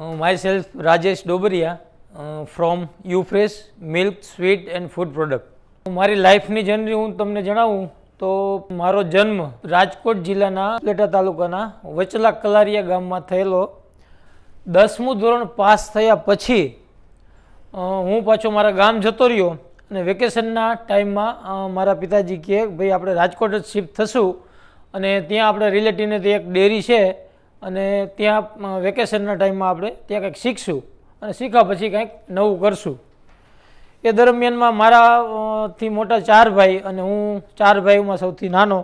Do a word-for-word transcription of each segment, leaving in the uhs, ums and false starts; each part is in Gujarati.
uh, myself Rajesh Dobaria uh, from Ufresh milk, sweet and food product. મારી લાઈફની જર્ની હું તમને જણાવું તો મારો જન્મ રાજકોટ જિલ્લાના ઉપલેટા તાલુકાના વચલા કલારિયા ગામમાં થયેલો. દસમું ધોરણ પાસ થયા પછી હું પાછો મારા ગામ જતો રહ્યો અને વેકેશનના ટાઈમમાં મારા પિતાજી કહે ભાઈ આપણે રાજકોટ જ શિફ્ટ થશું અને ત્યાં આપણે રિલેટિવને ત્યાં એક ડેરી છે અને ત્યાં વેકેશનના ટાઈમમાં આપણે ત્યાં કંઈક શીખશું અને શીખ્યા પછી કંઈક નવું કરશું. એ દરમિયાનમાં મારાથી મોટા ચાર ભાઈ અને હું ચાર ભાઈઓમાં સૌથી નાનો,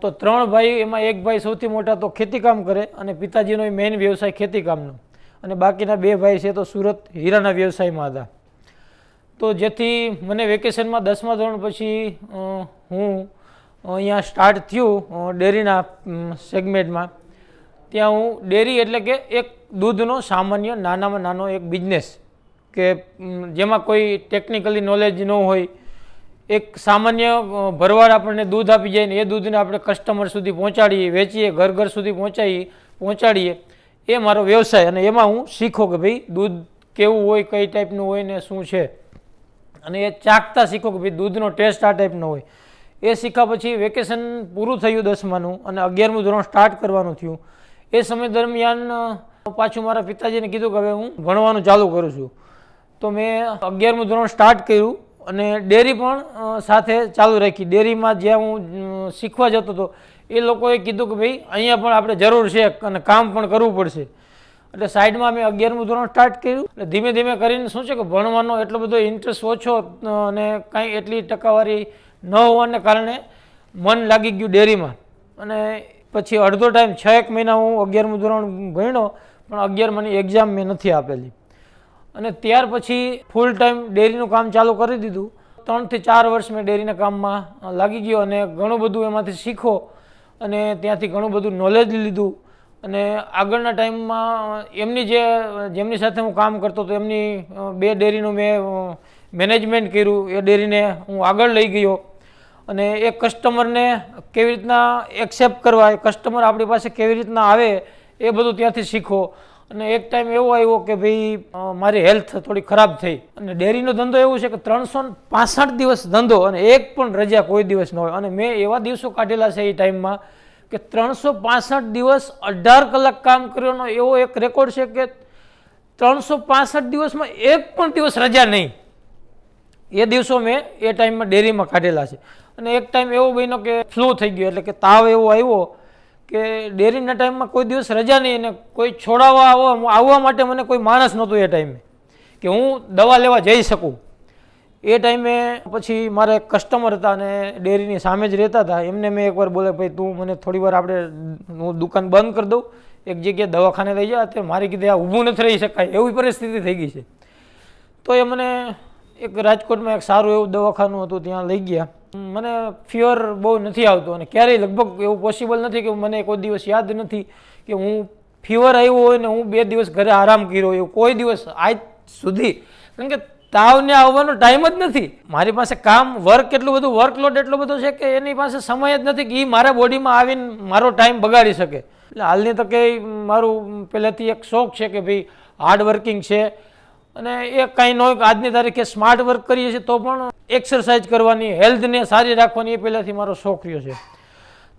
તો ત્રણ ભાઈ એમાં એક ભાઈ સૌથી મોટા તો ખેતીકામ કરે અને પિતાજીનો મેઇન વ્યવસાય ખેતીકામનો અને બાકીના બે ભાઈ છે તો સુરત હીરાના વ્યવસાયમાં હતા. તો જેથી મને વેકેશનમાં દસમા ધોરણ પછી હું અહીંયા સ્ટાર્ટ થયું ડેરીના સેગમેન્ટમાં. ત્યાં હું ડેરી એટલે કે એક દૂધનો સામાન્ય નાનામાં નાનો એક બિઝનેસ કે જેમાં કોઈ ટેકનિકલી નોલેજ ન હોય, એક સામાન્ય ભરવાડ આપણને દૂધ આપી જાય ને એ દૂધને આપણે કસ્ટમર સુધી પહોંચાડીએ, વેચીએ, ઘર ઘર સુધી પહોંચાડીએ પહોંચાડીએ એ મારો વ્યવસાય. અને એમાં હું શીખો કે ભાઈ દૂધ કેવું હોય, કઈ ટાઈપનું હોય ને શું છે, અને એ ચાખતા શીખો કે ભાઈ દૂધનો ટેસ્ટ આ ટાઈપનો હોય. એ શીખ્યા પછી વેકેશન પૂરું થયું દસમાનું અને અગિયારમું ધોરણ સ્ટાર્ટ કરવાનું થયું. એ સમય દરમિયાન પાછું મારા પિતાજીને કીધું કે હવે હું ભણવાનું ચાલુ કરું છું. તો મેં અગિયારમું ધોરણ સ્ટાર્ટ કર્યું અને ડેરી પણ સાથે ચાલુ રાખી. ડેરીમાં જ્યાં હું શીખવા જતો હતો એ લોકોએ કીધું કે ભાઈ અહીંયા પણ આપણે જરૂર છે અને કામ પણ કરવું પડશે. એટલે સાઈડમાં મેં અગિયારમું ધોરણ સ્ટાર્ટ કર્યું એટલે ધીમે ધીમે કરીને શું છે કે ભણવાનો એટલો બધો ઇન્ટરેસ્ટ ઓછો અને કાંઈ એટલી ટકાવારી ન હોવાને કારણે મન લાગી ગયું ડેરીમાં. અને પછી અડધો ટાઈમ છ એક મહિના હું અગિયારમું ધોરણ ભણ્યો પણ અગિયારમાની એક્ઝામ મેં નથી આપેલી. અને ત્યાર પછી ફૂલ ટાઈમ ડેરીનું કામ ચાલુ કરી દીધું. ત્રણથી ચાર વર્ષ મેં ડેરીના કામમાં લાગી ગયો અને ઘણું બધું એમાંથી શીખો અને ત્યાંથી ઘણું બધું નોલેજ લીધું. અને આગળના ટાઈમમાં એમની જે જેમની સાથે હું કામ કરતો હતો એમની બે ડેરીનું મેં મેનેજમેન્ટ કર્યું, એ ડેરીને હું આગળ લઈ ગયો. અને એ કસ્ટમરને કેવી રીતના એક્સેપ્ટ કરવા, એ કસ્ટમર આપણી પાસે કેવી રીતના આવે એ બધું ત્યાંથી શીખો. અને એક ટાઈમ એવો આવ્યો કે ભાઈ મારી હેલ્થ થોડી ખરાબ થઈ અને ડેરીનો ધંધો એવો છે કે ત્રણસો પાંસઠ દિવસ ધંધો અને એક પણ રજા કોઈ દિવસ ન હોય. અને મેં એવા દિવસો કાઢેલા છે એ ટાઈમમાં કે ત્રણસો પાંસઠ દિવસ અઢાર કલાક કામ કર્યોનો એવો એક રેકોર્ડ છે કે ત્રણસો પાંસઠ દિવસમાં એક પણ દિવસ રજા નહીં. એ દિવસો મેં એ ટાઈમમાં ડેરીમાં કાઢેલા છે. અને એક ટાઈમ એવો બન્યો કે ફ્લૂ થઈ ગયો એટલે કે તાવ એવો આવ્યો કે ડેરીના ટાઈમમાં કોઈ દિવસ રજા નહીં અને કોઈ છોડાવવા આવવા આવવા માટે મને કોઈ માણસ નહોતું એ ટાઈમે કે હું દવા લેવા જઈ શકું. એ ટાઈમે પછી મારા એક કસ્ટમર હતા અને ડેરીની સામે જ રહેતા હતા, એમને મેં એકવાર બોલે ભાઈ તું મને થોડી વાર આપણે હું દુકાન બંધ કરી દઉં, એક જગ્યાએ દવાખાને લઈ જા. તે મારી કીધે આ ઊભું નથી રહી શકાય એવી પરિસ્થિતિ થઈ ગઈ છે. તો એ મને એક રાજકોટમાં એક સારું એવું દવાખાનું હતું ત્યાં લઈ ગયા. મને ફીવર બહુ નથી આવતો અને ક્યારેય લગભગ એવું પોસિબલ નથી કે મને કોઈ દિવસ યાદ નથી કે હું ફીવર આવ્યો હોય ને હું બે દિવસ ઘરે આરામ કર્યો એવું કોઈ દિવસ આજ સુધી, કારણ કે તાવને આવવાનો ટાઈમ જ નથી. મારી પાસે કામ વર્ક એટલું બધું, વર્કલોડ એટલો બધો છે કે એની પાસે સમય જ નથી કે એ મારા બોડીમાં આવીને મારો ટાઈમ બગાડી શકે. એટલે હાલની તકે મારું પહેલેથી એક શોખ છે કે ભાઈ હાર્ડ વર્કિંગ છે અને એ કાંઈ ન હોય આજની તારીખે સ્માર્ટ વર્ક કરીએ છીએ તો પણ એક્સરસાઇઝ કરવાની, હેલ્થને સારી રાખવાની એ પહેલાંથી મારો શોખ રહ્યો છે.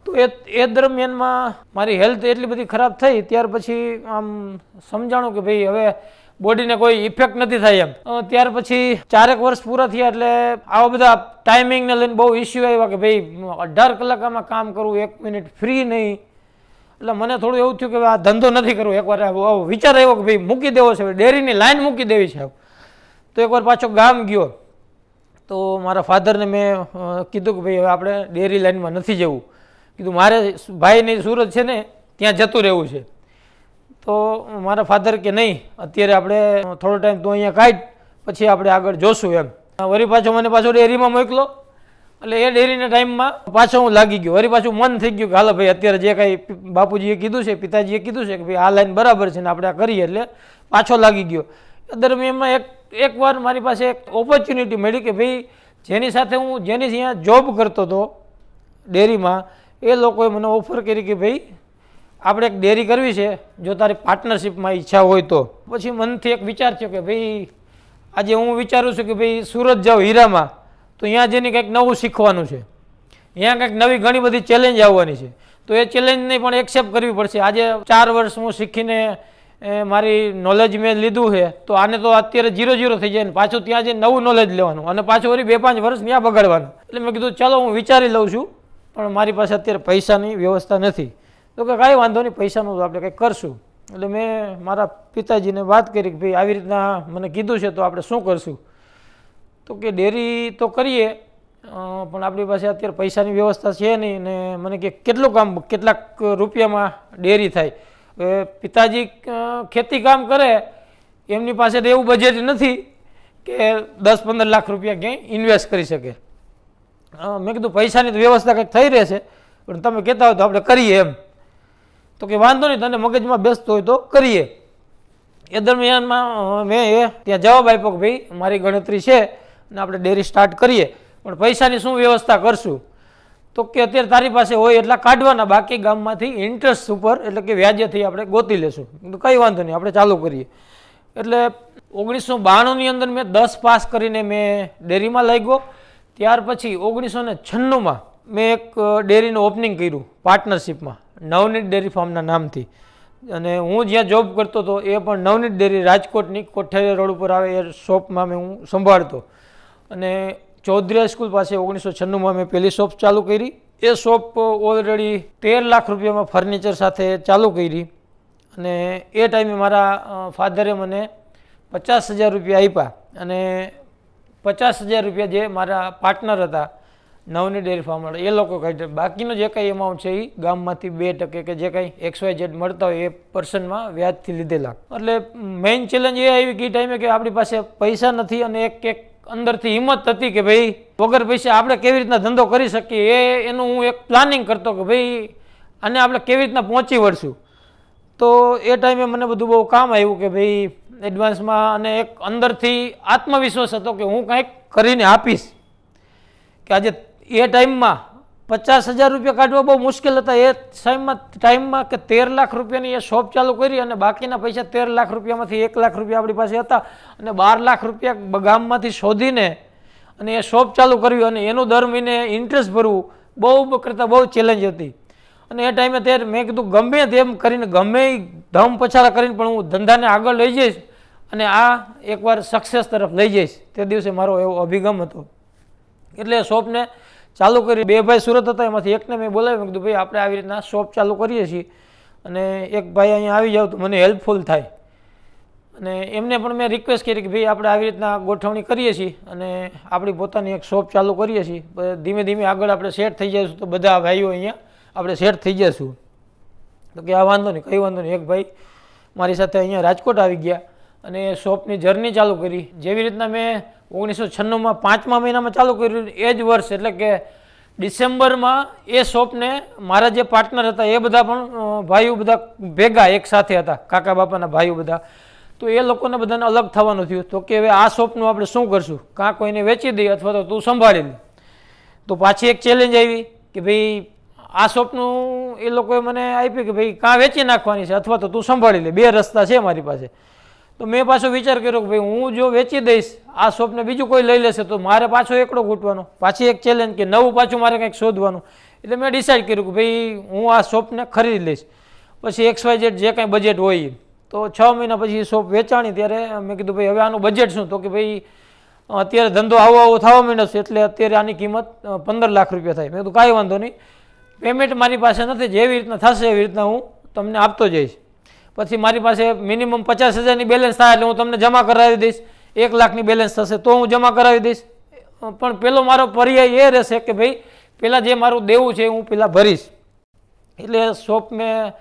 તો એ એ દરમિયાનમાં મારી હેલ્થ એટલી બધી ખરાબ થઈ ત્યાર પછી આમ સમજાણું કે ભાઈ હવે બોડીને કોઈ ઇફેક્ટ નથી થાય એમ. ત્યાર પછી ચારેક વર્ષ પૂરા થયા એટલે આવા બધા ટાઈમિંગને લઈને બહુ ઇસ્યુ આવ્યા કે ભાઈ અઢાર કલાક આમાં કામ કરવું, એક મિનિટ ફ્રી નહીં. એટલે મને થોડું એવું થયું કે આ ધંધો નથી કરવો. એકવાર વિચાર આવ્યો કે ભાઈ મૂકી દેવો છે, ડેરીની લાઈન મૂકી દેવી છે. તો એકવાર પાછો ગામ ગયો તો મારા ફાધરને મેં કીધું કે ભાઈ હવે આપણે ડેરી લાઈનમાં નથી જવું, કીધું મારે ભાઈની સુરત છે ને ત્યાં જતું રહેવું છે. તો મારા ફાધર કે નહીં અત્યારે આપણે થોડો ટાઈમ તું અહીંયા કાઢ પછી આપણે આગળ જોશું એમ. વળી પાછો મને પાછો ડેરીમાં મોકલો એટલે એ ડેરીના ટાઈમમાં પાછો હું લાગી ગયો. વળી પાછું મન થઈ ગયું કે હાલો ભાઈ અત્યારે જે કાંઈ બાપુજીએ કીધું છે, પિતાજીએ કીધું છે કે ભાઈ આ લાઈન બરાબર છે ને આપણે આ કરીએ, એટલે પાછો લાગી ગયો. એ દરમિયાનમાં એક એકવાર મારી પાસે એક ઓપોર્ચ્યુનિટી મળી કે ભાઈ જેની સાથે હું જેની અહીંયા જોબ કરતો હતો ડેરીમાં એ લોકોએ મને ઓફર કરી કે ભાઈ આપણે એક ડેરી કરવી છે, જો તારી પાર્ટનરશીપમાં ઈચ્છા હોય તો. પછી મનથી એક વિચાર થયો કે ભાઈ આજે હું વિચારું છું કે ભાઈ સુરત જાઉં હીરામાં તો ત્યાં જઈને કંઈક નવું શીખવાનું છે, ત્યાં કંઈક નવી ઘણી બધી ચેલેન્જ આવવાની છે, તો એ ચેલેન્જને પણ એક્સેપ્ટ કરવી પડશે. આજે ચાર વર્ષ હું શીખીને મારી નોલેજ મેં લીધું છે તો આને તો અત્યારે ઝીરો ઝીરો થઈ જાય ને પાછું ત્યાં જઈને નવું નોલેજ લેવાનું અને પાછું વળી બે પાંચ વર્ષ ત્યાં બગાડવાનું. એટલે મેં કીધું ચાલો હું વિચારી લઉં છું, પણ મારી પાસે અત્યારે પૈસાની વ્યવસ્થા નથી. તો કે કાંઈ વાંધો નહીં, પૈસાનું તો આપણે કંઈક કરશું. એટલે મેં મારા પિતાજીને વાત કરી કે ભાઈ આવી રીતના મને કીધું છે તો આપણે શું કરશું. તો કે ડેરી તો કરીએ પણ આપણી પાસે અત્યારે પૈસાની વ્યવસ્થા છે નહીં, ને મને કે કેટલું કામ કેટલાક રૂપિયામાં ડેરી થાય. પિતાજી ખેતી કામ કરે, એમની પાસે તો એવું બજેટ નથી કે દસ પંદર લાખ રૂપિયા ક્યાંય ઇન્વેસ્ટ કરી શકે. મેં કીધું પૈસાની તો વ્યવસ્થા કંઈક થઈ રહેશે, પણ તમે કહેતા હોય તો આપણે કરીએ એમ. તો કે વાંધો નહીં, તને મગજમાં બેસતો હોય તો કરીએ. એ દરમિયાનમાં મેં એ ત્યાં જવાબ આપ્યો કે ભાઈ મારી ગણતરી છે અને આપણે ડેરી સ્ટાર્ટ કરીએ, પણ પૈસાની શું વ્યવસ્થા કરશું. તો કે અત્યારે તારી પાસે હોય એટલા કાઢવાના, બાકી ગામમાંથી ઇન્ટરેસ્ટ ઉપર એટલે કે વ્યાજેથી આપણે ગોતી લેશું. તો કંઈ વાંધો નહીં, આપણે ચાલુ કરીએ. એટલે ઓગણીસો બાણુંની અંદર મેં દસ પાસ કરીને મેં ડેરીમાં લાગ્યો. ત્યાર પછી ઓગણીસો ને છન્નુંમાં મેં એક ડેરીનું ઓપનિંગ કર્યું પાર્ટનરશીપમાં, નવનીત ડેરી ફાર્મના નામથી. અને હું જ્યાં જોબ કરતો હતો એ પણ નવનીત ડેરી રાજકોટની કોઠારિયા રોડ ઉપર આવે એ શોપમાં મેં હું સંભાળતો. અને ચૌધરી હાઈસ્કૂલ પાસે ઓગણીસો છન્નુંમાં મેં પહેલી શોપ ચાલુ કરી. એ શોપ ઓલરેડી તેર લાખ રૂપિયામાં ફર્નિચર સાથે ચાલુ કરી. અને એ ટાઈમે મારા ફાધરે મને પચાસ હજાર રૂપિયા આપ્યા અને પચાસ હજાર રૂપિયા જે મારા પાર્ટનર હતા નવની ડેરી ફાર્મવાળા એ લોકો કાઢી, બાકીનો જે કાંઈ એમાઉન્ટ છે એ ગામમાંથી બે ટકે કે જે કાંઈ એક્સ વાય ઝેડ મળતા હોય એ પર્સનમાં વ્યાજથી લીધેલા. એટલે મેઇન ચેલેન્જ એ આવી કે એ ટાઈમે કે આપણી પાસે પૈસા નથી અને એક એક અંદરથી હિંમત હતી કે ભાઈ વગર પૈસા આપણે કેવી રીતના ધંધો કરી શકીએ. એ એનું હું એક પ્લાનિંગ કરતો કે ભાઈ આને આપણે કેવી રીતના પહોંચી વળશું. તો એ ટાઈમે મને બધું બહુ કામ આવ્યું કે ભાઈ એડવાન્સમાં, અને એક અંદરથી આત્મવિશ્વાસ હતો કે હું કંઈક કરીને આપીશ. કે આજે એ ટાઈમમાં પચાસ હજાર રૂપિયા કાઢવા બહુ મુશ્કેલ હતા. એ ટાઈમમાં ટાઈમમાં કે તેર લાખ રૂપિયાની એ શોપ ચાલુ કરી અને બાકીના પૈસા તેર લાખ રૂપિયામાંથી એક લાખ રૂપિયા આપણી પાસે હતા અને બાર લાખ રૂપિયા ગામમાંથી શોધીને અને એ શોપ ચાલુ કરવી અને એનું દર મહિને ઇન્ટરેસ્ટ ભરવું બહુ કરતાં બહુ ચેલેન્જ હતી. અને એ ટાઈમે ત્યારે મેં કીધું ગમે તેમ કરીને ગમે ધમ પછાડા કરીને પણ હું ધંધાને આગળ લઈ જઈશ અને આ એકવાર સક્સેસ તરફ લઈ જઈશ. તે દિવસે મારો એવો અભિગમ હતો. એટલે શોપને ચાલુ કરી. બે ભાઈ સુરત હતા, એમાંથી એકને મેં બોલાવ્યું, મેં કીધું ભાઈ આપણે આવી રીતના શોપ ચાલુ કરીએ છીએ અને એક ભાઈ અહીંયા આવી જાવ તો મને હેલ્પફુલ થાય. અને એમને પણ મેં રિક્વેસ્ટ કરી કે ભાઈ આપણે આવી રીતના ગોઠવણી કરીએ છીએ અને આપણી પોતાની એક શોપ ચાલુ કરીએ છીએ, ધીમે ધીમે આગળ આપણે સેટ થઈ જઈશું તો બધા ભાઈઓ અહીંયા આપણે સેટ થઈ જઈશું. તો કે આ વાંધો નહીં, કંઈ વાંધો નહીં. એક ભાઈ મારી સાથે અહીંયા રાજકોટ આવી ગયા અને શોપની જર્ની ચાલુ કરી. જેવી રીતના મેં ઓગણીસો છન્નુંમાં પાંચમા મહિનામાં ચાલુ કર્યું એ જ વર્ષ એટલે કે ડિસેમ્બરમાં એ શોપને મારા જે પાર્ટનર હતા એ બધા પણ ભાઈઓ બધા ભેગા એક સાથે હતા, કાકા બાપાના ભાઈઓ બધા. તો એ લોકોને બધાને અલગ થવાનું થયું. તો કે હવે આ શોપનું આપણે શું કરશું, કાં કોઈને વેચી દઈએ અથવા તો તું સંભાળી લે. તો પાછી એક ચેલેન્જ આવી કે ભાઈ આ શોપનું એ લોકોએ મને આપી કે ભાઈ કાં વેચી નાખવાની છે અથવા તો તું સંભાળી લે, બે રસ્તા છે મારી પાસે. તો મેં પાછો વિચાર કર્યો કે ભાઈ હું જો વેચી દઈશ આ શોપને બીજું કોઈ લઈ લેશે તો મારે પાછો એકડો ઘૂંટવાનો, પાછી એક ચેલેન્જ કે નવું પાછું મારે કંઈક શોધવાનું. એટલે મેં ડિસાઇડ કર્યું કે ભાઈ હું આ શોપને ખરીદી લઈશ, પછી એક્સ વાય ઝેડ જે કાંઈ બજેટ હોય. તો છ મહિના પછી શોપ વેચાણી ત્યારે મેં કીધું ભાઈ હવે આનું બજેટ શું. તો કે ભાઈ અત્યારે ધંધો આવો આવો થવા માંડ્યો છે એટલે અત્યારે આની કિંમત પંદર લાખ રૂપિયા થાય. મેં કીધું કાંઈ વાંધો નહીં, પેમેન્ટ મારી પાસે નથી, જેવી રીતના થશે એવી રીતના હું તમને આપતો જઈશ. પછી મારી પાસે મિનિમમ પચાસ હજારની બેલેન્સ થાય એટલે હું તમને જમા કરાવી દઈશ, એક લાખની બેલેન્સ થશે તો હું જમા કરાવી દઈશ. પણ પહેલો મારો પર્યાય એ રહેશે કે ભાઈ પહેલાં જે મારું દેવું છે હું પહેલાં ભરીશ. એટલે શોપ મેં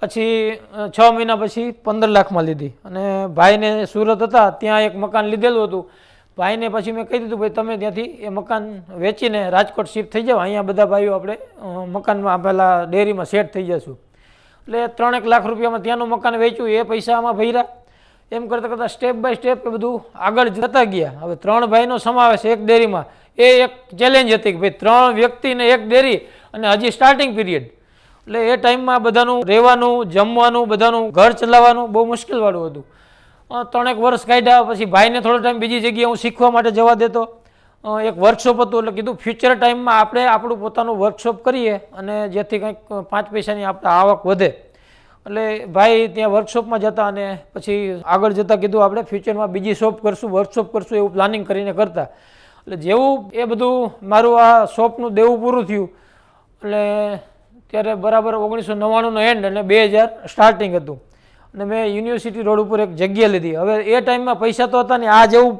પછી છ મહિના પછી પંદર લાખમાં લીધી. અને ભાઈને સુરત હતા ત્યાં એક મકાન લીધેલું હતું. ભાઈને પછી મેં કહી દીધું ભાઈ તમે ત્યાંથી એ મકાન વેચીને રાજકોટ શિફ્ટ થઈ જાઓ, અહીંયા બધા ભાઈઓ આપણે મકાનમાં આપેલા ડેરીમાં સેટ થઈ જશું. એટલે ત્રણેક લાખ રૂપિયામાં ત્યાંનું મકાન વેચ્યું, એ પૈસામાં ભર્યા. એમ કરતાં કરતાં સ્ટેપ બાય સ્ટેપ એ બધું આગળ જતા ગયા. હવે ત્રણ ભાઈનો સમાવેશ એક ડેરીમાં એ એક ચેલેન્જ હતી કે ભાઈ ત્રણ વ્યક્તિને એક ડેરી અને હજી સ્ટાર્ટિંગ પીરિયડ. એટલે એ ટાઈમમાં બધાનું રહેવાનું જમવાનું બધાનું ઘર ચલાવવાનું બહુ મુશ્કેલવાળું હતું. ત્રણેક વર્ષ કાઢ્યા પછી ભાઈને થોડો ટાઈમ બીજી જગ્યાએ હું શીખવા માટે જવા દેતો. એક વર્કશોપ હતું એટલે કીધું ફ્યુચર ટાઈમમાં આપણે આપણું પોતાનું વર્કશોપ કરીએ અને જેથી કંઈક પાંચ પૈસાની આપણે આવક વધે. એટલે ભાઈ ત્યાં વર્કશોપમાં જતા અને પછી આગળ જતાં કીધું આપણે ફ્યુચરમાં બીજી શોપ કરશું વર્કશોપ કરશું એવું પ્લાનિંગ કરીને કરતા. એટલે જેવું એ બધું મારું આ શોપનું દેવું પૂરું થયું એટલે ત્યારે બરાબર ઓગણીસો નવ્વાણુંનો એન્ડ એટલે બે હજાર સ્ટાર્ટિંગ હતું અને મેં યુનિવર્સિટી રોડ ઉપર એક જગ્યા લીધી. હવે એ ટાઈમમાં પૈસા તો હતા ને આ જેવું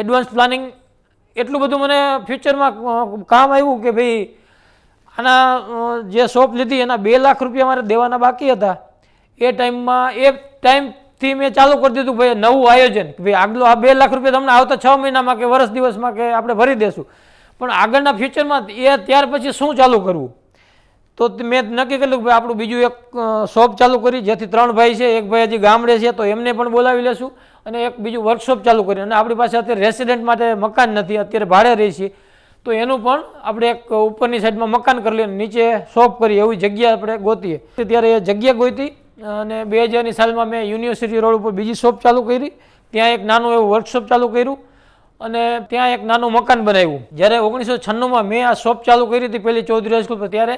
એડવાન્સ પ્લાનિંગ એટલું બધું મને ફ્યુચરમાં કામ આવ્યું કે ભાઈ આના જે શોપ લીધી એના બે લાખ રૂપિયા મારે દેવાના બાકી હતા. એ ટાઈમમાં એ ટાઈમથી મેં ચાલુ કરી દીધું ભાઈ નવું આયોજન કે ભાઈ આગલું આ બે લાખ રૂપિયા તમને આવતા છ મહિનામાં કે વર્ષ દિવસમાં કે આપણે ભરી દઈશું પણ આગળના ફ્યુચરમાં એ ત્યાર પછી શું ચાલુ કરવું. તો મેં નક્કી કરેલું ભાઈ આપણું બીજું એક શોપ ચાલુ કરી જેથી ત્રણ ભાઈ છે એક ભાઈ હજી ગામડે છે તો એમને પણ બોલાવી લેશું અને એક બીજું વર્કશોપ ચાલુ કરી અને આપણી પાસે અત્યારે રેસિડેન્ટ માટે મકાન નથી અત્યારે ભાડે રહી છીએ તો એનું પણ આપણે એક ઉપરની સાઈડમાં મકાન કરી લઈએ નીચે શોપ કરીએ એવી જગ્યા આપણે ગોતીએ. ત્યારે એ જગ્યા ગોતી અને બે હજારની સાલમાં મેં યુનિવર્સિટી રોડ ઉપર બીજી શોપ ચાલુ કરી ત્યાં એક નાનું એવું વર્કશોપ ચાલુ કર્યું અને ત્યાં એક નાનું મકાન બનાવ્યું. જ્યારે ઓગણીસો છન્નુંમાં મેં આ શોપ ચાલુ કરી હતી પહેલી ચૌધરી હાઈસ્કૂલ પર ત્યારે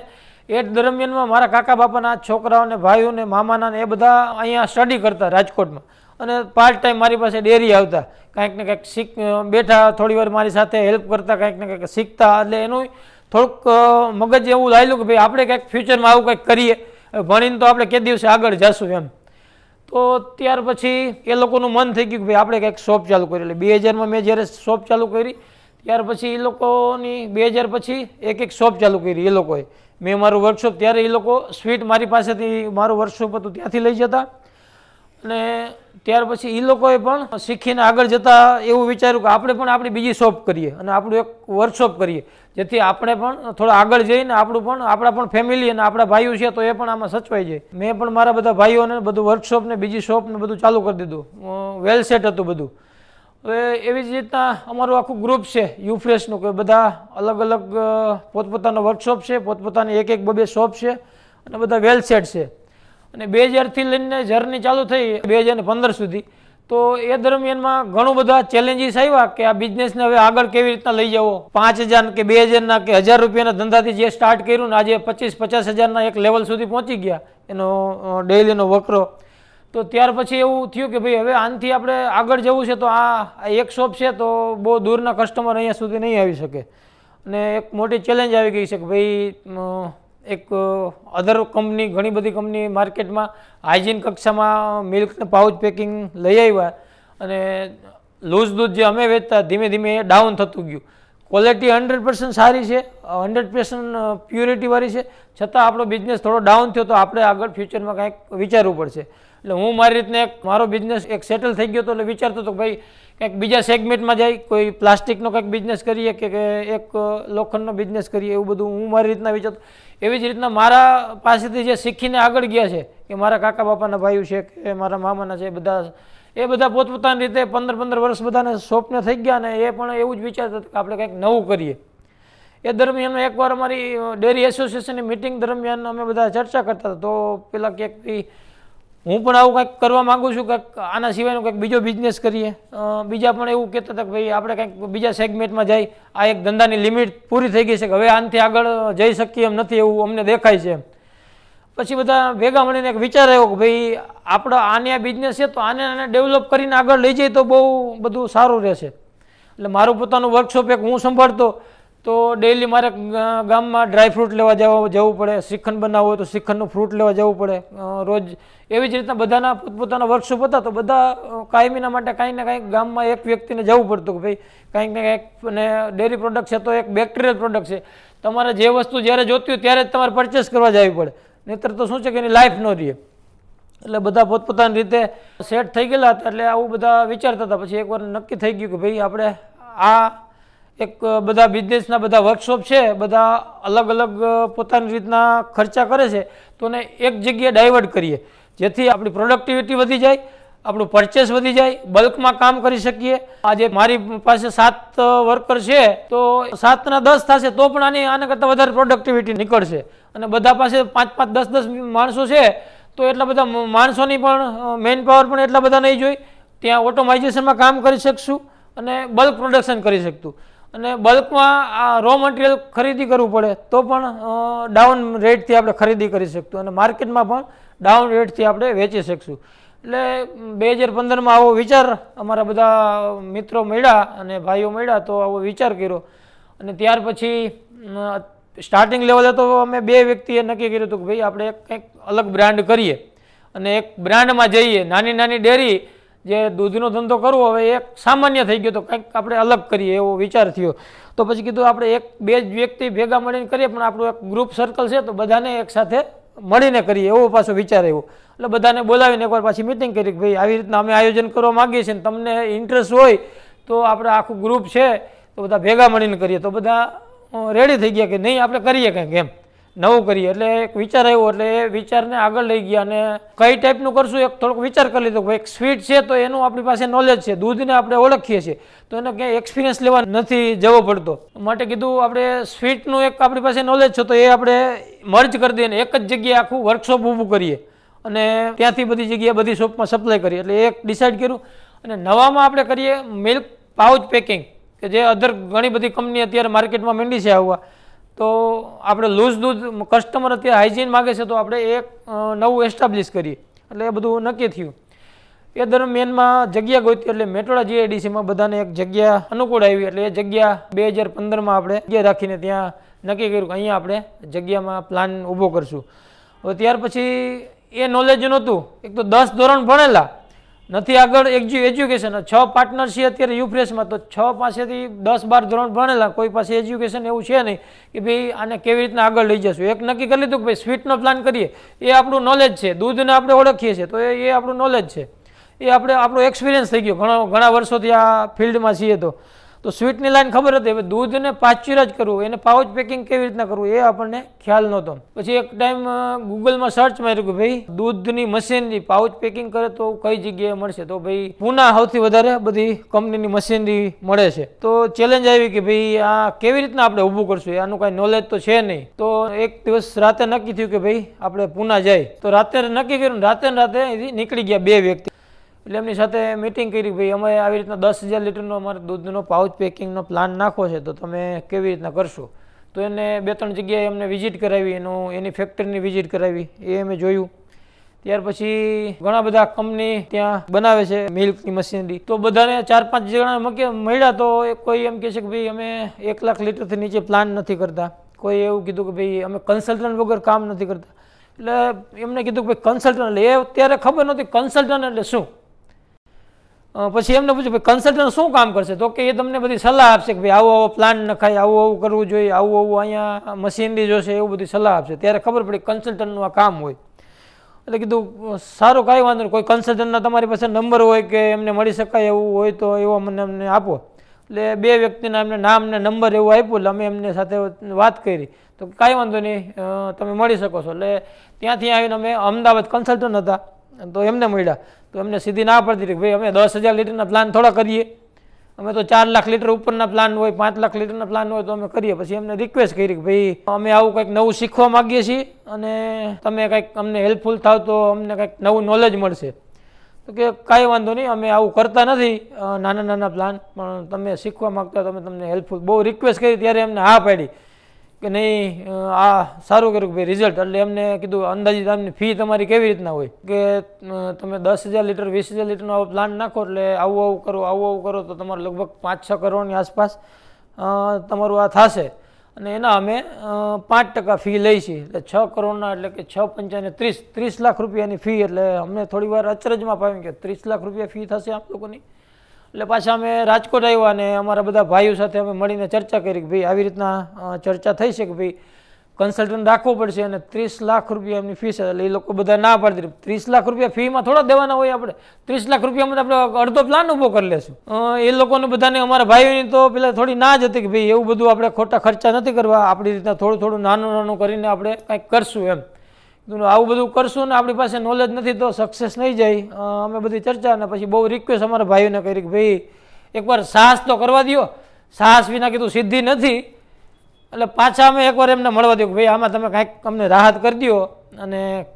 એ દરમિયાનમાં મારા કાકા બાપાના છોકરાઓને ભાઈઓને મામાના એ બધા અહીંયા સ્ટડી કરતા રાજકોટમાં અને પાર્ટ ટાઈમ મારી પાસે ડેરી આવતા કાંઈક ને કાંઈક શીખ બેઠા થોડીવાર મારી સાથે હેલ્પ કરતા કાંઈક ને કાંઈક શીખતા. એટલે એનું થોડુંક મગજ એવું લાગ્યું કે ભાઈ આપણે કાંઈક ફ્યુચરમાં આવું કાંઈક કરીએ ભણીને તો આપણે કે દિવસે આગળ જઈશું એમ. તો ત્યાર પછી એ લોકોનું મન થઈ ગયું કે ભાઈ આપણે કાંઈક શોપ ચાલુ કરી. એટલે બે હજારમાં મેં જ્યારે શોપ ચાલુ કરી ત્યાર પછી એ લોકોની બે હજાર પછી એક એક શોપ ચાલુ કરી એ લોકોએ. મેં મારું વર્કશોપ ત્યારે એ લોકો સ્વીટ મારી પાસેથી મારું વર્કશોપ હતું ત્યાંથી લઈ જતા અને ત્યાર પછી એ લોકોએ પણ શીખીને આગળ જતાં એવું વિચાર્યું કે આપણે પણ આપણી બીજી શોપ કરીએ અને આપણું એક વર્કશોપ કરીએ જેથી આપણે પણ થોડા આગળ જઈને આપણું પણ આપણા પણ ફેમિલી અને આપણા ભાઈઓ છે તો એ પણ આમાં સચવાઈ જાય. મેં પણ મારા બધા ભાઈઓને બધું વર્કશોપને બીજી શોપને બધું ચાલુ કરી દીધું વેલ સેટ હતું બધું. હવે એવી જ રીતના અમારું આખું ગ્રુપ છે યુફ્રેશનું કે બધા અલગ અલગ પોતપોતાનો વર્કશોપ છે પોતપોતાની એક એક બે બે શોપ છે અને બધા વેલ સેટ છે. અને બે હજારથી લઈને જર્ની ચાલુ થઈ બે હજાર પંદર સુધી તો એ દરમિયાનમાં ઘણું બધા ચેલેન્જીસ આવ્યા કે આ બિઝનેસને હવે આગળ કેવી રીતના લઈ જવો. પાંચ હજાર કે બે હજારના કે હજાર રૂપિયાના ધંધાથી જે સ્ટાર્ટ કર્યું ને આજે પચીસ પચાસ હજારના એક લેવલ સુધી પહોંચી ગયા એનો ડેઇલીનો વકરો. તો ત્યાર પછી એવું થયું કે ભાઈ હવે આનાથી આપણે આગળ જવું છે તો આ એક શોપ છે તો બહુ દૂરના કસ્ટમર અહીંયા સુધી નહીં આવી શકે અને એક મોટી ચેલેન્જ આવી ગઈ છે કે ભાઈ એક અધર કંપની ઘણી બધી કંપની માર્કેટમાં હાઇજીન કક્ષામાં મિલ્કને પાઉચ પેકિંગ લઈ આવ્યા અને લૂઝ દૂધ જે અમે વેચતા ધીમે ધીમે એ ડાઉન થતું ગયું. ક્વોલિટી હંડ્રેડ પર્સન્ટ સારી છે હંડ્રેડ પર્સન્ટ પ્યુરિટીવાળી છે છતાં આપણો બિઝનેસ થોડો ડાઉન થયો તો આપણે આગળ ફ્યુચરમાં કાંઈક વિચારવું પડશે. એટલે હું મારી રીતને એક મારો બિઝનેસ એક સેટલ થઈ ગયો હતો એટલે વિચારતો હતો કે ભાઈ કંઈક બીજા સેગમેન્ટમાં જાય કોઈ પ્લાસ્ટિકનો કંઈક બિઝનેસ કરીએ કે એક લોખંડનો બિઝનેસ કરીએ એવું બધું હું મારી રીતના વિચારતો. એવી જ રીતના મારા પાસેથી જે શીખીને આગળ ગયા છે કે મારા કાકા બાપાના ભાઈઓ છે કે મારા મામાના છે બધા એ બધા પોતપોતાની રીતે પંદર પંદર વર્ષ બધાને શોપને થઈ ગયા અને એ પણ એવું જ વિચારતા કે આપણે કંઈક નવું કરીએ. એ દરમિયાન એકવાર અમારી ડેરી એસોસિએશનની મિટિંગ દરમિયાન અમે બધા ચર્ચા કરતા હતા તો પેલા ક્યાંક હું પણ આવું કંઈક કરવા માગું છું કંઈક આના સિવાયનો કંઈક બીજો બિઝનેસ કરીએ. બીજા પણ એવું કહેતા હતા કે ભાઈ આપણે કંઈક બીજા સેગમેન્ટમાં જાય આ એક ધંધાની લિમિટ પૂરી થઈ ગઈ છે કે હવે આનાથી આગળ જઈ શકીએ એમ નથી એવું અમને દેખાય છે. પછી બધા ભેગા મળીને એક વિચાર આવ્યો કે ભાઈ આપણો આને આ બિઝનેસ છે તો આને આને ડેવલપ કરીને આગળ લઈ જઈએ તો બહુ બધું સારું રહેશે. એટલે મારું પોતાનું વર્કશોપ એક હું સંભાળતો તો ડેઇલી મારે ગામમાં ડ્રાયફ્રૂટ લેવા જવા જવું પડે શ્રીખંડ બનાવવું હોય તો શ્રીખંડનું ફ્રૂટ લેવા જવું પડે રોજ. એવી જ રીતના બધાના પોતપોતાના વર્કશોપ હતા તો બધા કાયમીના માટે કાંઈક ને કાંઈક ગામમાં એક વ્યક્તિને જવું પડતું કે ભાઈ કાંઈક ને કાંઈક અને ડેરી પ્રોડક્ટ છે તો એક બેક્ટેરિયલ પ્રોડક્ટ છે તમારે જે વસ્તુ જ્યારે જોતી હોય ત્યારે જ તમારે પરચેસ કરવા જવી પડે નહીંતર તો શું છે કે એની લાઈફ ન રહે. એટલે બધા પોતપોતાની રીતે સેટ થઈ ગયેલા હતા એટલે આવું બધા વિચારતા હતા. પછી એકવાર નક્કી થઈ ગયું કે ભાઈ આપણે આ એક બધા બિઝનેસના બધા વર્કશોપ છે બધા અલગ અલગ પોતાની રીતના ખર્ચા કરે છે તો એને એક જગ્યાએ ડાયવર્ટ કરીએ જેથી આપણી પ્રોડક્ટિવિટી વધી જાય આપણું પરચેસ વધી જાય બલ્કમાં કામ કરી શકીએ. આજે મારી પાસે સાત વર્કર છે તો સાતના દસ થશે તો પણ આની આના કરતાં વધારે પ્રોડક્ટિવિટી નીકળશે અને બધા પાસે પાંચ પાંચ દસ દસ માણસો છે તો એટલા બધા માણસોની પણ મેન પાવર પણ એટલા બધા નહીં જોઈ, ત્યાં ઓટોમાઇઝેશનમાં કામ કરી શકશું અને બલ્ક પ્રોડક્શન કરી શકતું. અને બલ્કમાં આ રો મટીરિયલ ખરીદી કરવું પડે તો પણ ડાઉન રેટથી આપણે ખરીદી કરી શકશું અને માર્કેટમાં પણ ડાઉન રેટથી આપણે વેચી શકશું. એટલે બે હજાર પંદરમાં આવો વિચાર અમારા બધા મિત્રો મળ્યા અને ભાઈઓ મળ્યા તો આવો વિચાર કર્યો. અને ત્યાર પછી સ્ટાર્ટિંગ લેવલે તો અમે બે વ્યક્તિએ નક્કી કર્યું હતું કે ભાઈ આપણે એક કંઈક અલગ બ્રાન્ડ કરીએ અને એક બ્રાન્ડમાં જઈએ. નાની નાની ડેરી જે દૂધનો ધંધો કરવો હવે એક સામાન્ય થઈ ગયો તો કંઈક આપણે અલગ કરીએ એવો વિચાર થયો. તો પછી કીધું આપણે એક બે જ વ્યક્તિ ભેગા મળીને કરીએ પણ આપણું એક ગ્રુપ સર્કલ છે તો બધાને એકસાથે મળીને કરીએ એવો પાછો વિચાર આવ્યો. એટલે બધાને બોલાવીને એકવાર પાછી મિટિંગ કરી કે ભાઈ આવી રીતના અમે આયોજન કરવા માગીએ છીએ અને તમને ઇન્ટરેસ્ટ હોય તો આપણે આખું ગ્રુપ છે તો બધા ભેગા મળીને કરીએ. તો બધા રેડી થઈ ગયા કે નહીં આપણે કરીએ કંઈક એમ નવું કરીએ. એટલે એક વિચાર આવ્યો એટલે એ વિચારને આગળ લઈ ગયા અને કઈ ટાઈપનું કરશું એક થોડોક વિચાર કરી લીધો. એક સ્વીટ છે તો એનું આપણી પાસે નોલેજ છે, દૂધને આપણે ઓળખીએ છીએ તો એનો ક્યાંય એક્સપિરિયન્સ લેવા નથી જવો પડતો. માટે કીધું આપણે સ્વીટનું એક આપણી પાસે નોલેજ છે તો એ આપણે મર્જ કરી દઈએ, એક જ જગ્યાએ આખું વર્કશોપ ઊભું કરીએ અને ત્યાંથી બધી જગ્યાએ બધી શોપમાં સપ્લાય કરીએ. એટલે એક ડિસાઇડ કર્યું. અને નવામાં આપણે કરીએ મિલ્ક પાઉચ પેકિંગ કે જે અધર ઘણી બધી કંપની અત્યારે માર્કેટમાં માંડી છે આવવા. તો આપણે લૂઝ દૂધ કસ્ટમર અત્યારે હાઇજીન માગે છે તો આપણે એક નવું એસ્ટાબ્લિશ કરીએ. એટલે એ બધું નક્કી થયું. એ દરમિયાનમાં જગ્યા ગોતી એટલે મેટોડા જીઆઈડીસીમાં બધાને એક જગ્યા અનુકૂળ આવી એટલે એ જગ્યા બે હજાર પંદરમાં આપણે જગ્યા રાખીને ત્યાં નક્કી કર્યું કે અહીંયા આપણે જગ્યામાં પ્લાન ઊભો કરશું. હવે ત્યાર પછી એ નોલેજ નહોતું, એક તો દસ ધોરણ ભણેલા નથી, આગળ એક્ઝુ એજ્યુકેશન છ પાર્ટનર છે અત્યારે યુફ્રેશમાં તો છ પાસેથી દસ બાર ધોરણ ભણેલા, કોઈ પાસે એજ્યુકેશન એવું છે નહીં કે ભાઈ આને કેવી રીતના આગળ લઈ જશું. એક નક્કી કરી લીધું કે ભાઈ સ્વીટનો પ્લાન કરીએ, એ આપણું નોલેજ છે, દૂધને આપણે ઓળખીએ છીએ તો એ આપણું નોલેજ છે, એ આપણે આપણો એક્સપિરિયન્સ થઈ ગયો, ઘણા ઘણા વર્ષોથી આ ફિલ્ડમાં છીએ તો તો સ્વીટની લાઈન ખબર હતી. હવે દૂધને પાશ્ચર જ કરવું, એને પાઉચ પેકિંગ કેવી રીતના કરવું એ આપણને ખ્યાલ નહોતો. પછી એક ટાઈમ ગૂગલમાં સર્ચ માર્યું કે ભાઈ દૂધની મશીનરી પાઉચ પેકિંગ કરે તો કઈ જગ્યાએ મળશે, તો ભાઈ પુના સૌથી વધારે બધી કંપનીની મશીનરી મળે છે. તો ચેલેન્જ આવી કે ભાઈ આ કેવી રીતના આપણે ઊભું કરશું, આનું કાંઈ નોલેજ તો છે નહીં. તો એક દિવસ રાતે નક્કી થયું કે ભાઈ આપણે પુના જાય. તો રાતે નક્કી કર્યું, રાતે રાતે અહીંથી નીકળી ગયા બે વ્યક્તિ. એટલે એમની સાથે મિટિંગ કરી ભાઈ અમે આવી રીતના દસ હજાર લીટરનો અમારે દૂધનો પાઉચ પેકિંગનો પ્લાન નાખવો છે તો તમે કેવી રીતના કરશો. તો એને બે ત્રણ જગ્યાએ અમને વિઝિટ કરાવી, એનું એની ફેક્ટરીની વિઝિટ કરાવી, એ અમે જોયું. ત્યાર પછી ઘણા બધા કંપની ત્યાં બનાવે છે મિલ્કની મશીનરી, તો બધાને ચાર પાંચ જણા મળ્યા તો કોઈ એમ કહે છે કે ભાઈ અમે એક લાખ લીટરથી નીચે પ્લાન નથી કરતા, કોઈ એવું કીધું કે ભાઈ અમે કન્સલ્ટન્ટ વગર કામ નથી કરતા. એટલે એમને કીધું કે ભાઈ કન્સલ્ટન્ટ, એટલે એ ત્યારે ખબર નહોતી કન્સલ્ટન્ટ એટલે શું. પછી એમને પૂછ્યું ભાઈ કન્સલ્ટન્ટ શું કામ કરશે, તો કે એ તમને બધી સલાહ આપશે કે ભાઈ આવો આવો પ્લાન નખાય, આવું આવું કરવું જોઈએ, આવું આવું અહીંયા મશીનરી જોશે, એવું બધી સલાહ આપશે. ત્યારે ખબર પડી કન્સલ્ટન્ટનું આ કામ હોય. એટલે કીધું સારું કાંઈ વાંધો નહીં, કોઈ કન્સલ્ટન્ટના તમારી પાસે નંબર હોય કે એમને મળી શકાય એવું હોય તો એવો મને અમને આપો. એટલે બે વ્યક્તિના એમને નામ ને નંબર એવું આપ્યું એટલે અમે એમને સાથે વાત કરી તો કાંઈ વાંધો નહીં તમે મળી શકો છો. એટલે ત્યાંથી આવીને અમે અમદાવાદ કન્સલ્ટન્ટ હતા તો એમને મળ્યા તો એમને સીધી ના પડતી કે ભાઈ અમે દસ હજાર લીટરના પ્લાન થોડા કરીએ, અમે તો ચાર લાખ લીટર ઉપરના પ્લાન હોય, પાંચ લાખ લીટરના પ્લાન હોય તો અમે કરીએ. પછી એમને રિક્વેસ્ટ કરી કે ભાઈ અમે આવું કંઈક નવું શીખવા માગીએ છીએ અને તમે કંઈક અમને હેલ્પફુલ થાવ તો અમને કંઈક નવું નોલેજ મળશે. તો કે કાંઈ વાંધો નહીં, અમે આવું કરતા નથી, નાના નાના પ્લાન, પણ તમે શીખવા માગતા તમે તમને હેલ્પફુલ, બહુ રિક્વેસ્ટ કરી ત્યારે એમને હા પાડી કે નહીં આ સારું કર્યું કે ભાઈ રિઝલ્ટ. એટલે એમને કીધું અંદાજિત આમની ફી તમારી કેવી રીતના હોય કે તમે દસ હજાર લીટર વીસ હજાર લીટરનો આવો પ્લાન નાખો એટલે આવું આવું કરો આવું આવું કરો તો તમારે લગભગ પાંચ છ કરોડની આસપાસ તમારું આ થશે અને એના અમે પાંચ ટકા ફી લઈ છીએ એટલે છ કરોડના એટલે કે છ પંચાને ત્રીસ ત્રીસ લાખ રૂપિયાની ફી. એટલે અમને થોડી વાર અચરજમાં પામ્યું કે ત્રીસ લાખ રૂપિયા ફી થશે આપ લોકોની. એટલે પાછા અમે રાજકોટ આવ્યા અને અમારા બધા ભાઈઓ સાથે અમે મળીને ચર્ચા કરી કે ભાઈ આવી રીતના ચર્ચા થઈ છે કે ભાઈ કન્સલ્ટન્ટ રાખવું પડશે અને ત્રીસ લાખ રૂપિયા એમની ફી છે. એટલે એ લોકો બધા ના પાડતી, ત્રીસ લાખ રૂપિયા ફીમાં થોડા દેવાના હોય આપણે, ત્રીસ લાખ રૂપિયામાં આપણે અડધો પ્લાન ઊભો કરી લેશું. એ લોકોને બધાને અમારા ભાઈઓની તો પેલા થોડી ના જ હતી કે ભાઈ એવું બધું આપણે ખોટા ખર્ચા નથી કરવા, આપણી રીતના થોડું થોડું નાનું નાનું કરીને આપણે કંઈક કરશું એમ. આવું બધું કરશું ને આપણી પાસે નોલેજ નથી તો સક્સેસ નહીં જાય. અમે બધી ચર્ચા અને પછી બહુ રિક્વેસ્ટ અમારા ભાઈઓને કરી કે ભાઈ એકવાર સાહસ તો કરવા દો, સાહસ વિના કીધું સિદ્ધિ નથી. એટલે પાછા અમે એકવાર એમને મળવા દઉં કે ભાઈ આમાં તમે કાંઈક અમને રાહત કરી દો. અને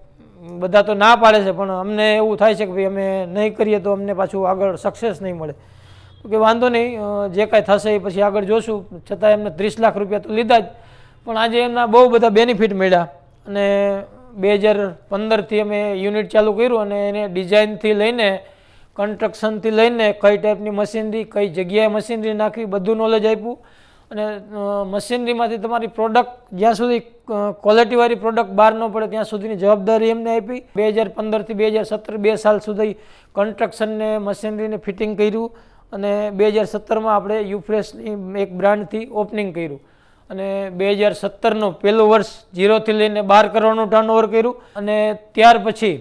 બધા તો ના પાડે છે, પણ અમને એવું થાય છે કે ભાઈ અમે નહીં કરીએ તો અમને પાછું આગળ સક્સેસ નહીં મળે. કે વાંધો નહીં, જે કાંઈ થશે એ પછી આગળ જોશું. છતાં એમને ત્રીસ લાખ રૂપિયા તો લીધા જ, પણ આજે એમના બહુ બધા બેનિફિટ મળ્યા. અને બે હજાર પંદરથી અમે યુનિટ ચાલુ કર્યું અને એને ડિઝાઇનથી લઈને કન્સ્ટ્રક્શનથી લઈને કઈ ટાઈપની મશીનરી, કઈ જગ્યાએ મશીનરી નાખવી, બધું નોલેજ આપ્યું. અને મશીનરીમાંથી તમારી પ્રોડક્ટ જ્યાં સુધી ક્વોલિટીવાળી પ્રોડક્ટ બહાર ન પડે ત્યાં સુધીની જવાબદારી એમને આપી. બે હજાર પંદરથી બે હજાર સત્તર બે સાલ સુધી કન્સ્ટ્રક્શનને મશીનરીને ફિટિંગ કર્યું. અને બે હજાર સત્તરમાં આપણે યુફ્રેશની એક બ્રાન્ડથી ઓપનિંગ કર્યું. અને બે હજાર સત્તરનું પહેલું વર્ષ ઝીરોથી લઈને બાર કરોડનું ટર્નઓવર કર્યું. અને ત્યાર પછી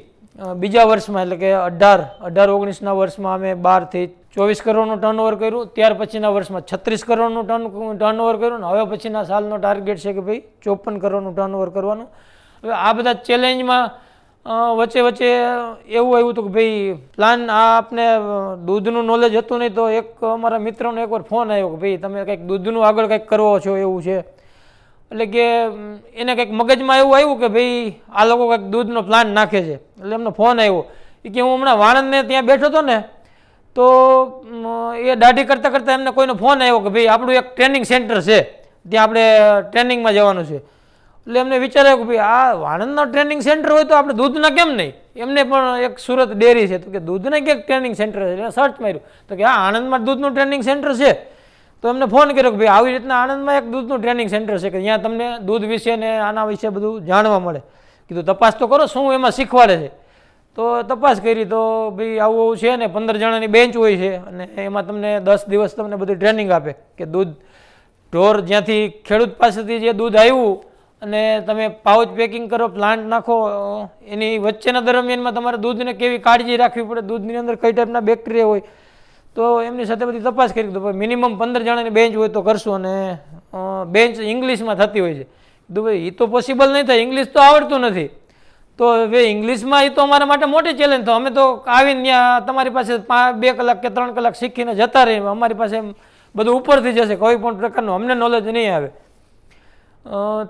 બીજા વર્ષમાં એટલે કે અઢાર અઢાર ઓગણીસના વર્ષમાં અમે બારથી ચોવીસ કરોડનું ટર્નઓવર કર્યું. ત્યાર પછીના વર્ષમાં છત્રીસ કરોડનું ટર્ન ટર્નઓવર કર્યું. હવે પછીના સાલનો ટાર્ગેટ છે કે ભાઈ ચોપન કરોડનું ટર્નઓવર કરવાનું. હવે આ બધા ચેલેન્જમાં વચ્ચે વચ્ચે એવું આવ્યું હતું કે ભાઈ પ્લાન આ આપણે દૂધનું નોલેજ હતું નહીં, તો એક અમારા મિત્રોનો એકવાર ફોન આવ્યો કે ભાઈ તમે કંઈક દૂધનું આગળ કંઈક કરવો છો એવું છે. એટલે કે એને કંઈક મગજમાં એવું આવ્યું કે ભાઈ આ લોકો કંઈક દૂધનો પ્લાન નાખે છે. એટલે એમનો ફોન આવ્યો કે હું હમણાં વાણંદને ત્યાં બેઠો હતો ને, તો એ દાઢી કરતાં કરતાં એમને કોઈનો ફોન આવ્યો કે ભાઈ આપણું એક ટ્રેનિંગ સેન્ટર છે ત્યાં આપણે ટ્રેનિંગમાં જવાનું છે. એટલે એમને વિચાર આવ્યો કે ભાઈ આ વાણંદનો ટ્રેનિંગ સેન્ટર હોય તો આપણે દૂધના કેમ નહીં? એમને પણ એક સુરત ડેરી છે તો કે દૂધને ક્યાંક ટ્રેનિંગ સેન્ટર છે. એટલે સર્ચ માર્યું તો કે હા, આણંદમાં દૂધનું ટ્રેનિંગ સેન્ટર છે. તો એમને ફોન કર્યો કે ભાઈ આવી રીતના આણંદમાં એક દૂધનું ટ્રેનિંગ સેન્ટર છે કે જ્યાં તમને દૂધ વિશે ને આના વિશે બધું જાણવા મળે. કીધું તપાસ તો કરો શું એમાં શીખવાડે છે. તો તપાસ કરી તો ભાઈ આવું આવું છે ને પંદર જણાની બેન્ચ હોય છે અને એમાં તમને દસ દિવસ તમને બધી ટ્રેનિંગ આપે કે દૂધ ઢોર જ્યાંથી ખેડૂત પાસેથી જે દૂધ આવ્યું અને તમે પાઉચ પેકિંગ કરો, પ્લાન્ટ નાખો, એની વચ્ચેના દરમિયાનમાં તમારે દૂધને કેવી કાળજી રાખવી પડે, દૂધની અંદર કઈ ટાઈપના બેક્ટેરિયા હોય, તો એમની સાથે બધી તપાસ કરી તો મિનિમમ પંદર જણાની બેન્ચ હોય તો કરશું. અને બેન્ચ ઇંગ્લિશમાં થતી હોય છે. તો ભાઈ એ તો પોસિબલ નહીં થાય, ઇંગ્લિશ તો આવડતું નથી. તો હવે ઇંગ્લિશમાં એ તો અમારા માટે મોટી ચેલેન્જ. તો અમે તો આવીને ત્યાં તમારી પાસે બે કલાક કે ત્રણ કલાક શીખીને જતા રહીએ. અમારી પાસે બધું ઉપરથી જશે, કોઈ પણ પ્રકારનું અમને નોલેજ નહીં આવે.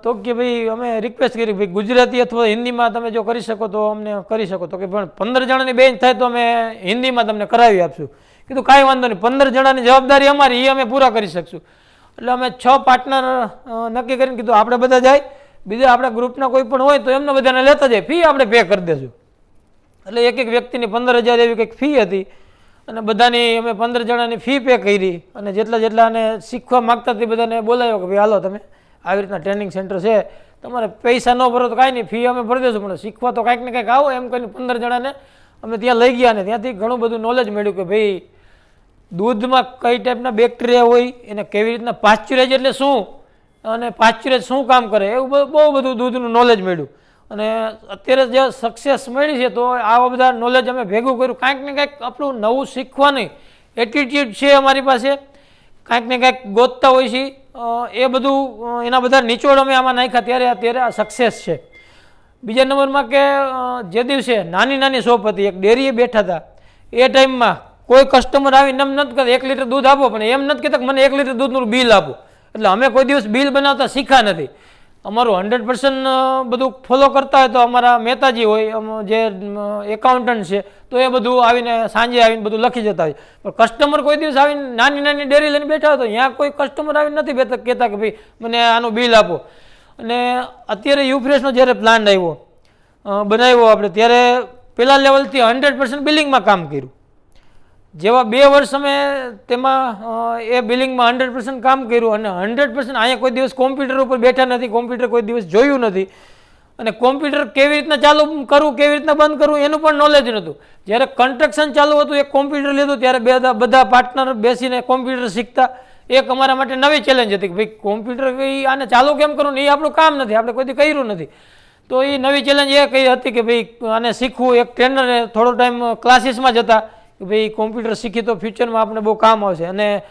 તો કે ભાઈ અમે રિક્વેસ્ટ કરી ભાઈ ગુજરાતી અથવા હિન્દીમાં તમે જો કરી શકો તો અમને કરી શકો. તો કે પણ પંદર જણાની બેન્ચ થાય તો અમે હિન્દીમાં તમને કરાવી આપશું. કીધું કાંઈ વાંધો નહીં, પંદર જણાની જવાબદારી અમારી, એ અમે પૂરા કરી શકશું. એટલે અમે છ પાર્ટનર નક્કી કરીને કીધું આપણે બધા જાય, બીજા આપણા ગ્રુપના કોઈ પણ હોય તો એમને બધાને લેતા જાય, ફી આપણે પે કરી દેશું. એટલે એક એક વ્યક્તિની પંદર હજાર એવી કંઈક ફી હતી અને બધાની અમે પંદર જણાની ફી પે કરી. અને જેટલા જેટલાને શીખવા માગતા તે બધાને બોલાવ્યો કે ભાઈ હાલો તમે આવી રીતના ટ્રેનિંગ સેન્ટર છે, તમારે પૈસા ન ભરો તો કાંઈ નહીં, ફી અમે ભરી દેશું, પણ શીખવા તો કાંઈક ને કાંઈક આવો. એમ કરીને પંદર જણાને અમે ત્યાં લઈ ગયા અને ત્યાંથી ઘણું બધું નોલેજ મળ્યું કે ભાઈ દૂધમાં કઈ ટાઈપના બેક્ટેરિયા હોય, એને કેવી રીતના પાશ્ચરાઇઝ એટલે શું અને પાશ્ચરાઇઝ શું કામ કરે, એવું બહુ બધું દૂધનું નોલેજ મળ્યું. અને અત્યારે જે સક્સેસ મળી છે તો આવા બધા નોલેજ અમે ભેગું કર્યું. કાંઈક ને કાંઈક આપણું નવું શીખવાની એટીટ્યૂડ છે અમારી પાસે, કાંઈક ને કાંઈક ગોતતા હોય છે, એ બધું એના બધા નિચોડ અમે આમાં નાખ્યા. ત્યારે અત્યારે આ સક્સેસ છે. બીજા નંબરમાં કે જે દિવસે નાની નાની શોપ હતી, એક ડેરીએ બેઠા હતા, એ ટાઈમમાં કોઈ કસ્ટમર આવીને એમ નથી કહેતા એક લીટર દૂધ આપો, પણ એમ નથી કહેતા મને એક લીટર દૂધનું બિલ આપો. એટલે અમે કોઈ દિવસ બિલ બનાવતા શીખ્યા નથી. અમારું હંડ્રેડ પર્સન્ટ બધું ફોલો કરતા હોય તો અમારા મહેતાજી હોય જે એકાઉન્ટન્ટ છે તો એ બધું આવીને સાંજે આવીને બધું લખી જતા હોય. પણ કસ્ટમર કોઈ દિવસ આવીને નાની નાની ડેરી લઈને બેઠા હોય તો ત્યાં કોઈ કસ્ટમર આવીને નથી બેઠા કહેતા કે ભાઈ મને આનું બિલ આપો. અને અત્યારે યુફ્રેશનો જ્યારે પ્લાન આવ્યો બનાવ્યો આપણે ત્યારે પહેલા લેવલથી હંડ્રેડ પર્સન્ટ બિલિંગમાં કામ કર્યું. જેવા બે વર્ષ અમે તેમાં એ બિલિંગમાં હંડ્રેડ પર્સન્ટ કામ કર્યું. અને હંડ્રેડ પર્સન્ટ અહીંયા કોઈ દિવસ કોમ્પ્યુટર ઉપર બેઠા નથી, કોમ્પ્યુટર કોઈ દિવસ જોયું નથી, અને કોમ્પ્યુટર કેવી રીતના ચાલુ કરવું, કેવી રીતના બંધ કરવું એનું પણ નોલેજ નહોતું. જ્યારે કન્સ્ટ્રક્શન ચાલુ હતું, એક કોમ્પ્યુટર લીધું, ત્યારે બે બધા પાર્ટનર બેસીને કોમ્પ્યુટર શીખતા. એક અમારા માટે નવી ચેલેન્જ હતી કે ભાઈ કોમ્પ્યુટર આને ચાલુ કેમ કરવું ને, એ આપણું કામ નથી, આપણે કોઈથી કર્યું નથી. તો એ નવી ચેલેન્જ એ કહી હતી કે ભાઈ આને શીખવું. એક ટ્રેનરે થોડો ટાઈમ ક્લાસીસમાં જતા કે ભાઈ કોમ્પ્યુટર શીખી તો ફ્યુચરમાં આપણે બહુ કામ આવશે. અને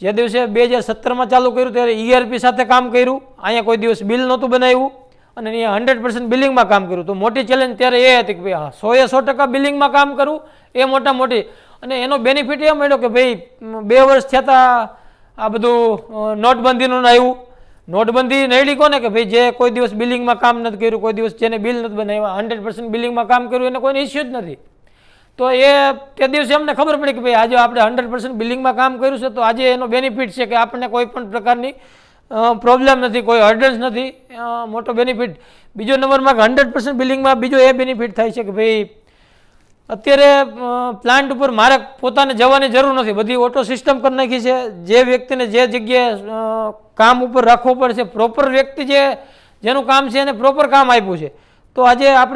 જે દિવસે બે હજાર સત્તરમાં ચાલુ કર્યું ત્યારે ઈઆરપી સાથે કામ કર્યું. અહીંયા કોઈ દિવસ બિલ નહોતું બનાવ્યું અને અહીંયા હંડ્રેડ પર્સન્ટ બિલિંગમાં કામ કર્યું. તો મોટી ચેલેન્જ ત્યારે એ હતી કે ભાઈ હા સોએ સો ટકા બિલિંગમાં કામ કરવું એ મોટા મોટી. અને એનો બેનિફિટ એ મળ્યો કે ભાઈ બે વર્ષ થયા હતા આ બધું નોટબંધીનું આવ્યું, नोटबंदी नड़ी को भाई जे कोई दिवस बिलिंग में काम नहीं करू, कोई दिवस जेने बिल नहीं बनाव्या हंड्रेड पर्सेंट बिलिंग में काम करू एने कोई इश्यू ज नहीं। तो ये दिवसे अमने खबर पड़ी कि भाई आज आप हंड्रेड पर्सेंट बिलिंग में काम करूँ तो आज एनो बेनिफिट है कि आपने कोईपण प्रकार की प्रॉब्लम नहीं, कोई हर्डल्स नहीं, मोटो बेनिफिट। बीजो नंबर में हंड्रेड पर्सेंट बिलिंग में बीजो ए बेनिफिट थाय छे कि भाई अत्यारे प्लांट पर मारे पोताने जवानी जरूर नहीं, बधी ऑटो सीस्टम कर नाखी है। जे व्यक्ति ने जे जगह काम पर राखव पड़े प्रोपर व्यक्ति जे जेनु काम है प्रोपर काम आप्यु है। तो आज आप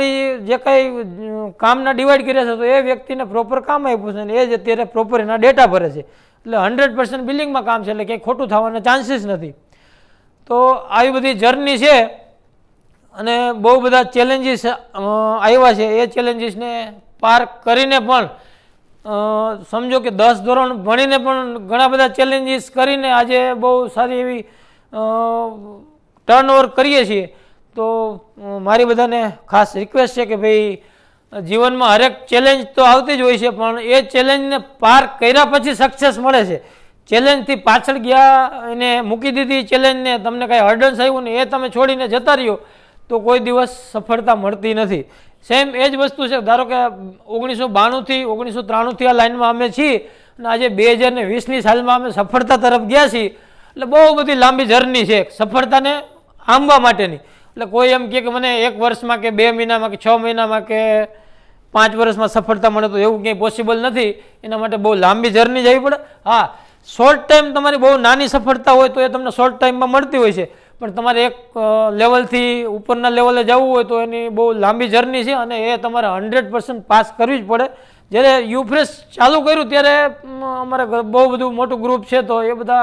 जे कई कामना डिवाइड कर्या छे तो ये व्यक्ति ने प्रोपर काम आप्यु छे, एज अत्यारे प्रोपर एना डेटा भरे छे एटले हंड्रेड पर्सेंट बिलिंग में काम है एटले कहीं खोटू थवाना चांसीस नहीं। तो आई बधी जर्नी है अने बहु बधा चेलेंजीस आव्या छे, ए चेलेंजीस ने पार करीने पण समझो कि दस धोरण भणीने पण घणा बधा चेलेंजीस करीने आजे बहु सारी एवी टर्नओवर करीए छीए। तो मारी बधाने खास रिक्वेस्ट है कि भाई जीवन में हरेक चेलेंज तो आवती ज होय छे पण ए चेलेंज ने पार कर्या पछी सक्सेस मळे छे। चेलेंज थी पाछळ गया एने मूकी दीधी चेलेंज ने, तमने कांई हर्डल्स आव्युं ने ए तमे छोडीने जता रह्यो तो कोई दिवस सफलता मळती नथी। सेम एज वस्तु है, धारो के ओगनीस सौ बाणु थी ओगनीस सौ त्राणु थी आ लाइन में अमे छी अने आजे बेहजार ने वीस नी साल में अमे सफलता तरफ गया छी एटले बहु बधी लांबी जर्नी है सफलता ने आंबवा माटेनी। एटले कोई एम कहे कि मने एक वर्ष में के बे महीना में के छ महीना में के पांच वर्ष में सफलता मळे तो एवुं कहीं पॉसिबल नथी, एना माटे बहु लांबी जर्नी जवी पड़े। हाँ, शॉर्ट टाइम तमारी बहु नानी सफलता होय तो ए तमने शॉर्ट टाइम में मळती होय छे, पर तमारे एक लेवल थी उपरना लेवले जावुं होय तो एनी बहु लांबी जर्नी छे अने ए तमारे हंड्रेड पर्सेंट पास करवी ज पड़े। ज्यारे यूफ्रेश चालू कर्युं त्यारे अमारे बहु बधुं मोटुं ग्रुप छे तो ए बधा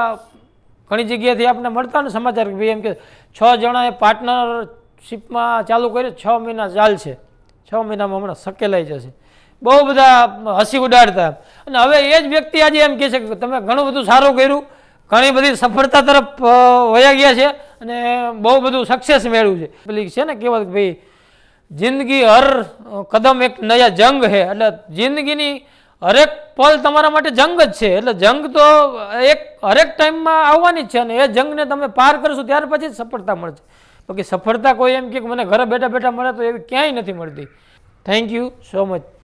घणी जग्याएथी आपणे मळता ने समाचार भाई एम के छ जणाए पार्टनरशिपमां चालू कर्युं छ महीना चालशे छ महीनामां हमणां सकेलाई जशे, बहु बधा हसी उडाडता। अने हवे ए ज व्यक्ति आज एम कहे छे के तमे घणुं बधुं सारुं कर्युं, घणी बधी सफलता तरफ वया गया छे अने बहु बधुं सक्सेस मेळव्युं छे। पली छे ने कहेवत के भाई जिंदगी हर कदम एक नया जंग है, एटले जिंदगीनी हरेक पल तमारा माटे जंग ज छे, एटले जंग तो एक हरेक टाइम में आववानी ज छे अने ए जंगने तमे पार करशो त्यार पछी सफलता मळशे। बाकी सफलता कोई एम कहे के मने घरे बेठा बेठा मळे तो एवी क्यांय नथी मळती। Thank you so much.